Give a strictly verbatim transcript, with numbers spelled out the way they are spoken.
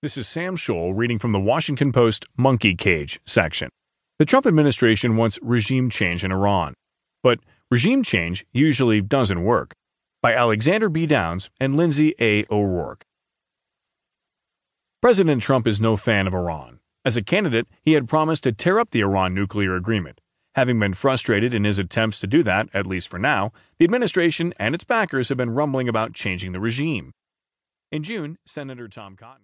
This is Sam Scholl reading from the Washington Post Monkey Cage section. The Trump administration wants regime change in Iran, but regime change usually doesn't work. By Alexander B. Downes and Lindsey A. O'Rourke. President Trump is no fan of Iran. As a candidate, he had promised to tear up the Iran nuclear agreement. Having been frustrated in his attempts to do that, at least for now, the administration and its backers have been rumbling about changing the regime. In June, Senator Tom Cotton